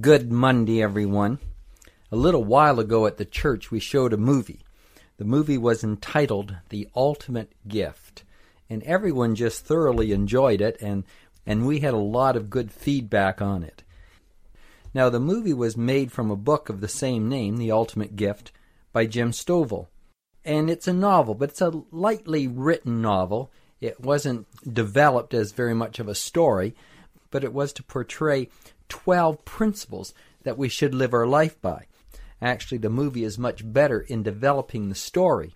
Good Monday, everyone. A little while ago at the church, we showed a movie. The movie was entitled The Ultimate Gift, and everyone just thoroughly enjoyed it, and we had a lot of good feedback on it. Now, the movie was made from a book of the same name, The Ultimate Gift, by Jim Stovall. And it's a novel, but it's a lightly written novel. It wasn't developed as very much of a story, but it was to portray 12 principles that we should live our life by. Actually, the movie is much better in developing the story.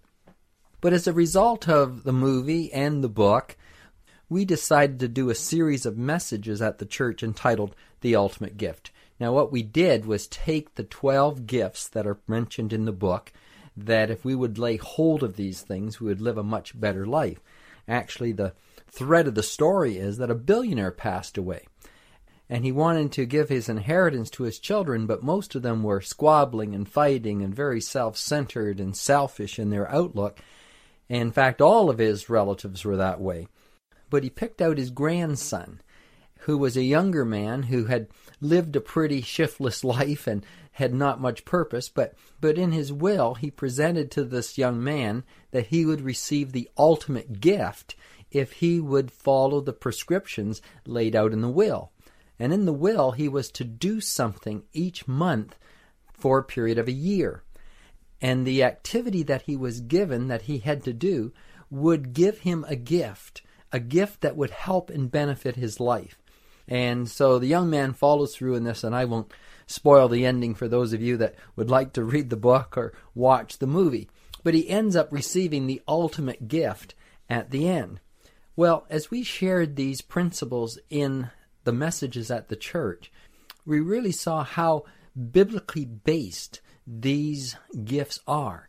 But as a result of the movie and the book, we decided to do a series of messages at the church entitled The Ultimate Gift. Now, what we did was take the 12 gifts that are mentioned in the book, that if we would lay hold of these things, we would live a much better life. Actually, the thread of the story is that a billionaire passed away, and he wanted to give his inheritance to his children, but most of them were squabbling and fighting and very self-centered and selfish in their outlook. And in fact, all of his relatives were that way. But he picked out his grandson, who was a younger man who had lived a pretty shiftless life and had not much purpose, but in his will, he presented to this young man that he would receive the ultimate gift if he would follow the prescriptions laid out in the will. And in the will, he was to do something each month for a period of a year. And the activity that he was given that he had to do would give him a gift that would help and benefit his life. And so the young man follows through in this, and I won't spoil the ending for those of you that would like to read the book or watch the movie. But he ends up receiving the ultimate gift at the end. Well, as we shared these principles in the messages at the church, we really saw how biblically based these gifts are.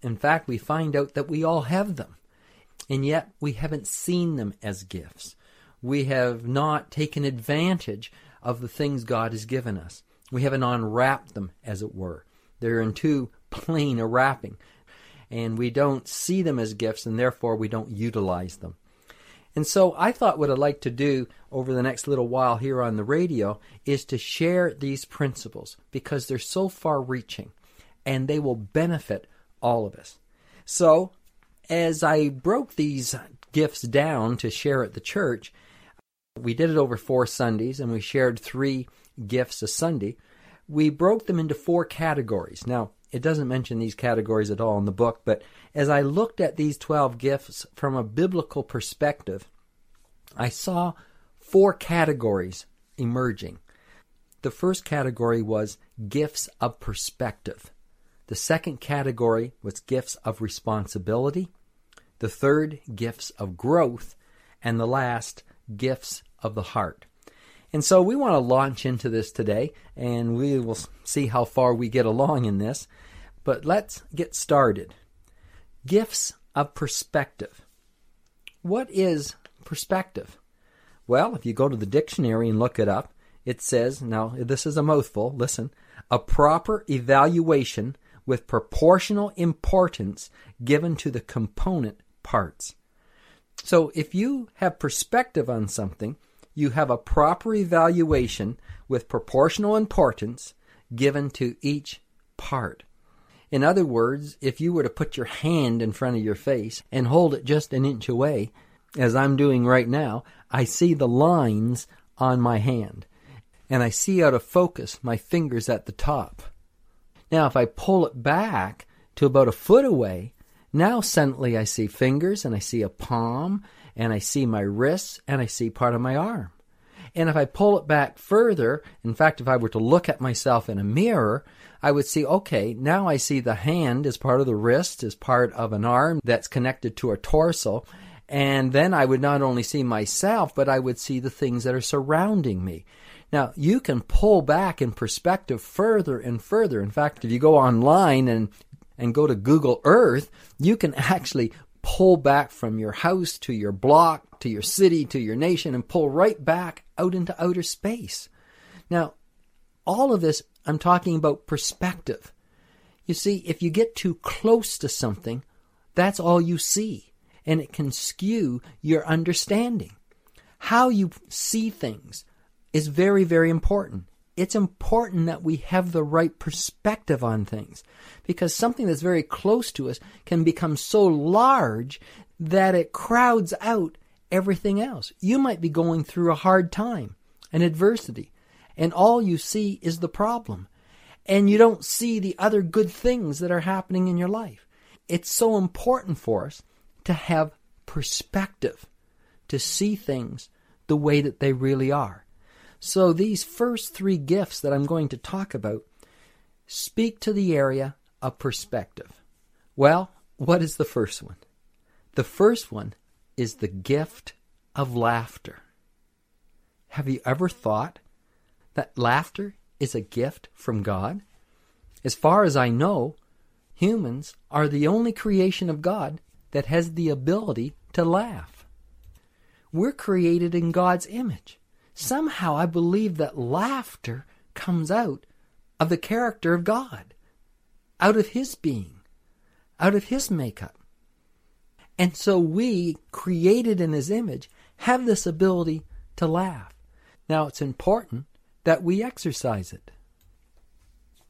In fact, we find out that we all have them, and yet we haven't seen them as gifts. We have not taken advantage of the things God has given us. We haven't unwrapped them, as it were. They're in too plain a wrapping, and we don't see them as gifts, and therefore we don't utilize them. And so I thought what I'd like to do over the next little while here on the radio is to share these principles, because they're so far-reaching and they will benefit all of us. So as I broke these gifts down to share at the church, we did it over 4 Sundays, and we shared 3 gifts a Sunday. We broke them into 4 categories. Now, it doesn't mention these categories at all in the book, but as I looked at these 12 gifts from a biblical perspective, I saw 4 categories emerging. The first category was gifts of perspective. The second category was gifts of responsibility. The third, gifts of growth. And the last, gifts of the heart. And so we want to launch into this today, and we will see how far we get along in this. But let's get started. Gifts of perspective. What is perspective? Well, if you go to the dictionary and look it up, it says, now this is a mouthful, listen, a proper evaluation with proportional importance given to the component parts. So if you have perspective on something, you have a proper evaluation with proportional importance given to each part. In other words, if you were to put your hand in front of your face and hold it just an inch away, as I'm doing right now, I see the lines on my hand, and I see out of focus my fingers at the top. Now, if I pull it back to about a foot away, now suddenly I see fingers, and I see a palm, and I see my wrists, and I see part of my arm. And if I pull it back further, in fact, if I were to look at myself in a mirror, I would see, okay, now I see the hand as part of the wrist, as part of an arm that's connected to a torso, and then I would not only see myself, but I would see the things that are surrounding me. Now, you can pull back in perspective further and further. In fact, if you go online and go to Google Earth, you can actually pull back from your house to your block, to your city, to your nation, and pull right back out into outer space. Now, all of this, I'm talking about perspective. You see, if you get too close to something, that's all you see, and it can skew your understanding. How you see things is very, very important. It's important that we have the right perspective on things, because something that's very close to us can become so large that it crowds out everything else. You might be going through a hard time, an adversity, and all you see is the problem, and you don't see the other good things that are happening in your life. It's so important for us to have perspective, to see things the way that they really are. So these first three gifts that I'm going to talk about speak to the area of perspective. Well, what is the first one? The first one is the gift of laughter. Have you ever thought that laughter is a gift from God? As far as I know, humans are the only creation of God that has the ability to laugh. We're created in God's image. Somehow I believe that laughter comes out of the character of God, out of His being, out of His makeup. And so we, created in His image, have this ability to laugh. Now it's important that we exercise it.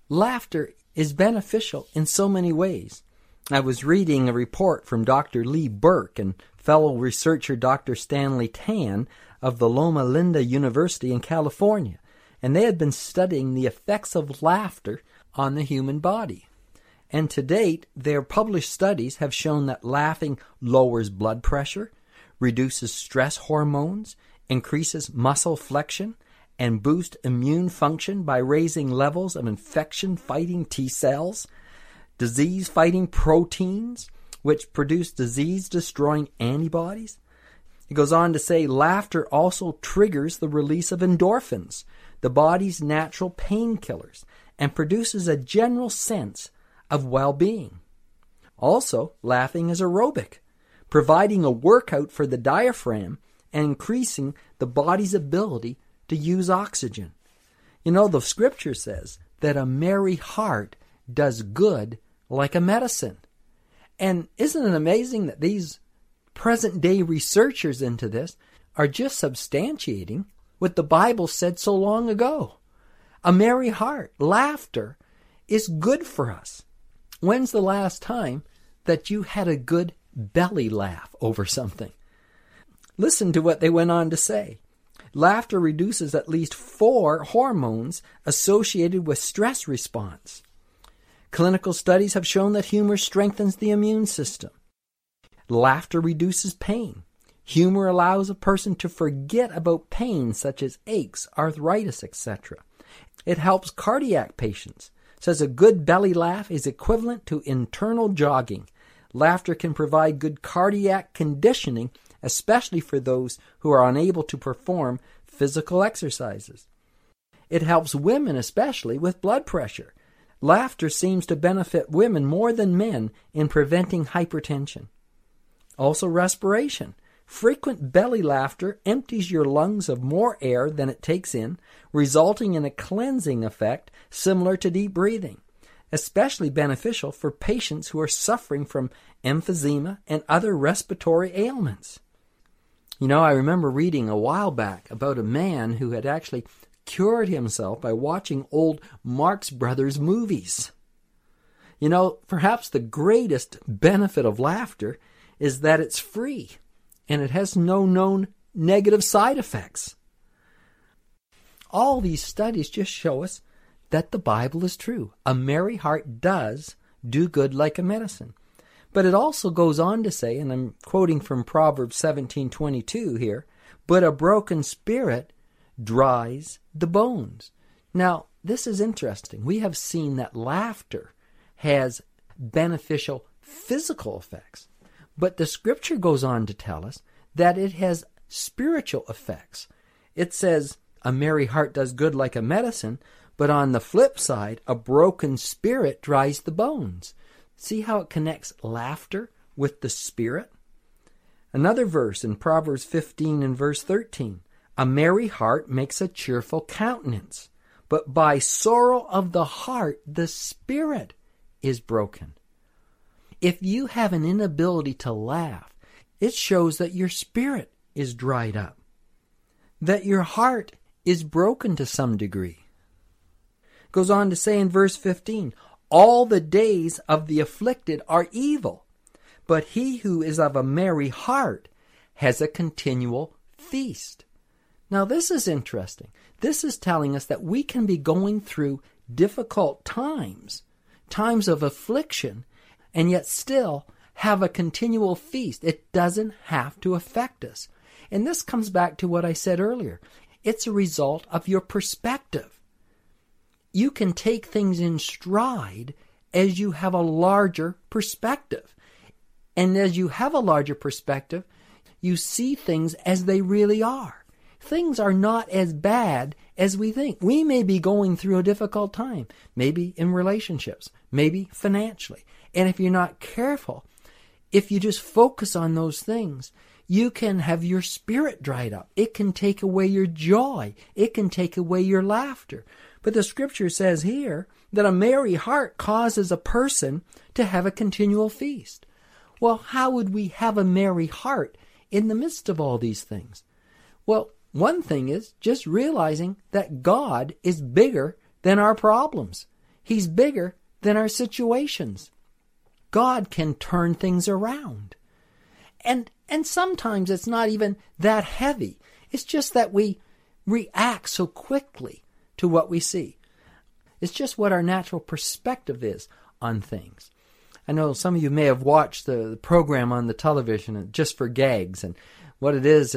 Laughter is beneficial in so many ways. I was reading a report from Dr. Lee Burke and fellow researcher Dr. Stanley Tan of the Loma Linda University in California, and they had been studying the effects of laughter on the human body. And to date, their published studies have shown that laughing lowers blood pressure, reduces stress hormones, increases muscle flexion, and boosts immune function by raising levels of infection-fighting T cells, disease-fighting proteins, which produce disease-destroying antibodies. It goes on to say laughter also triggers the release of endorphins, the body's natural painkillers, and produces a general sense of well-being. Also, laughing is aerobic, providing a workout for the diaphragm and increasing the body's ability to use oxygen. You know, the scripture says that a merry heart does good like a medicine. And isn't it amazing that these present-day researchers into this are just substantiating what the Bible said so long ago? A merry heart, laughter, is good for us. When's the last time that you had a good belly laugh over something? Listen to what they went on to say. Laughter reduces at least 4 hormones associated with stress response. Clinical studies have shown that humor strengthens the immune system. Laughter reduces pain. Humor allows a person to forget about pain such as aches, arthritis, etc. It helps cardiac patients. It says a good belly laugh is equivalent to internal jogging. Laughter can provide good cardiac conditioning, especially for those who are unable to perform physical exercises. It helps women, especially with blood pressure. Laughter seems to benefit women more than men in preventing hypertension. Also, respiration. Frequent belly laughter empties your lungs of more air than it takes in, resulting in a cleansing effect similar to deep breathing, especially beneficial for patients who are suffering from emphysema and other respiratory ailments. You know, I remember reading a while back about a man who had actually cured himself by watching old Marx Brothers movies. You know, perhaps the greatest benefit of laughter is that it's free and it has no known negative side effects. All these studies just show us that the Bible is true. A merry heart does do good like a medicine. But it also goes on to say, and I'm quoting from Proverbs 17:22 here, but a broken spirit dries the bones. Now, this is interesting. We have seen that laughter has beneficial physical effects. But the scripture goes on to tell us that it has spiritual effects. It says, a merry heart does good like a medicine, but on the flip side, a broken spirit dries the bones. See how it connects laughter with the spirit? Another verse in Proverbs 15 and verse 13. A merry heart makes a cheerful countenance, but by sorrow of the heart the spirit is broken. If you have an inability to laugh, it shows that your spirit is dried up, that your heart is broken to some degree. It goes on to say in verse 15, all the days of the afflicted are evil, but he who is of a merry heart has a continual feast. Now this is interesting. This is telling us that we can be going through difficult times, times of affliction, and yet still have a continual feast. It doesn't have to affect us. And this comes back to what I said earlier. It's a result of your perspective. You can take things in stride as you have a larger perspective. And as you have a larger perspective, you see things as they really are. Things are not as bad as we think. We may be going through a difficult time, maybe in relationships, maybe financially. And if you're not careful, if you just focus on those things, you can have your spirit dried up. It can take away your joy. It can take away your laughter. But the scripture says here that a merry heart causes a person to have a continual feast. Well, how would we have a merry heart in the midst of all these things? Well, one thing is just realizing that God is bigger than our problems. He's bigger than our situations. God can turn things around. And sometimes it's not even that heavy. It's just that we react so quickly to what we see. It's just what our natural perspective is on things. I know some of you may have watched the program on the television Just for Gags, and what it is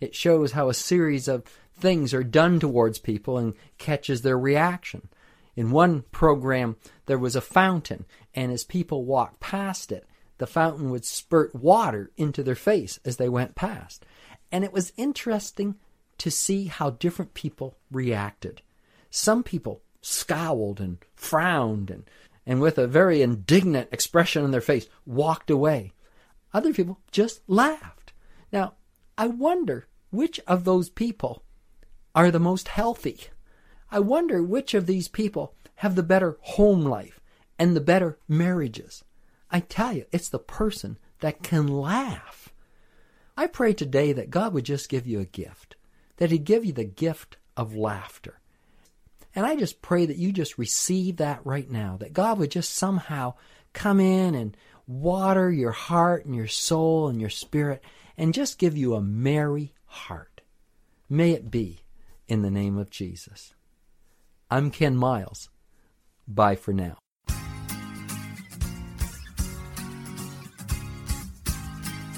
it shows how a series of things are done towards people and catches their reaction. In one program, there was a fountain, and as people walked past it, the fountain would spurt water into their face as they went past. And it was interesting to see how different people reacted. Some people scowled and frowned and with a very indignant expression on their face, walked away. Other people just laughed. Now, I wonder which of those people are the most healthy. I wonder which of these people have the better home life and the better marriages. I tell you, it's the person that can laugh. I pray today that God would just give you a gift, that He'd give you the gift of laughter. And I just pray that you just receive that right now, that God would just somehow come in and water your heart and your soul and your spirit and just give you a merry heart. May it be in the name of Jesus. I'm Ken Miles. Bye for now.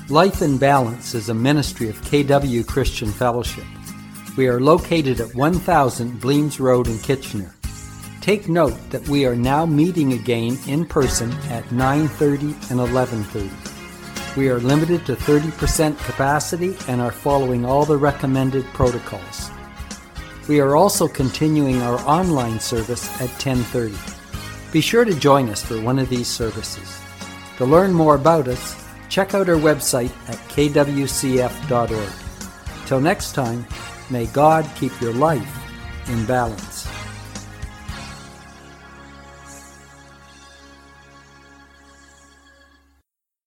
Life in Balance is a ministry of KW Christian Fellowship. We are located at 1000 Bleams Road in Kitchener. Take note that we are now meeting again in person at 9:30 and 11:30. We are limited to 30% capacity and are following all the recommended protocols. We are also continuing our online service at 10:30. Be sure to join us for one of these services. To learn more about us, check out our website at kwcf.org. Till next time, may God keep your life in balance.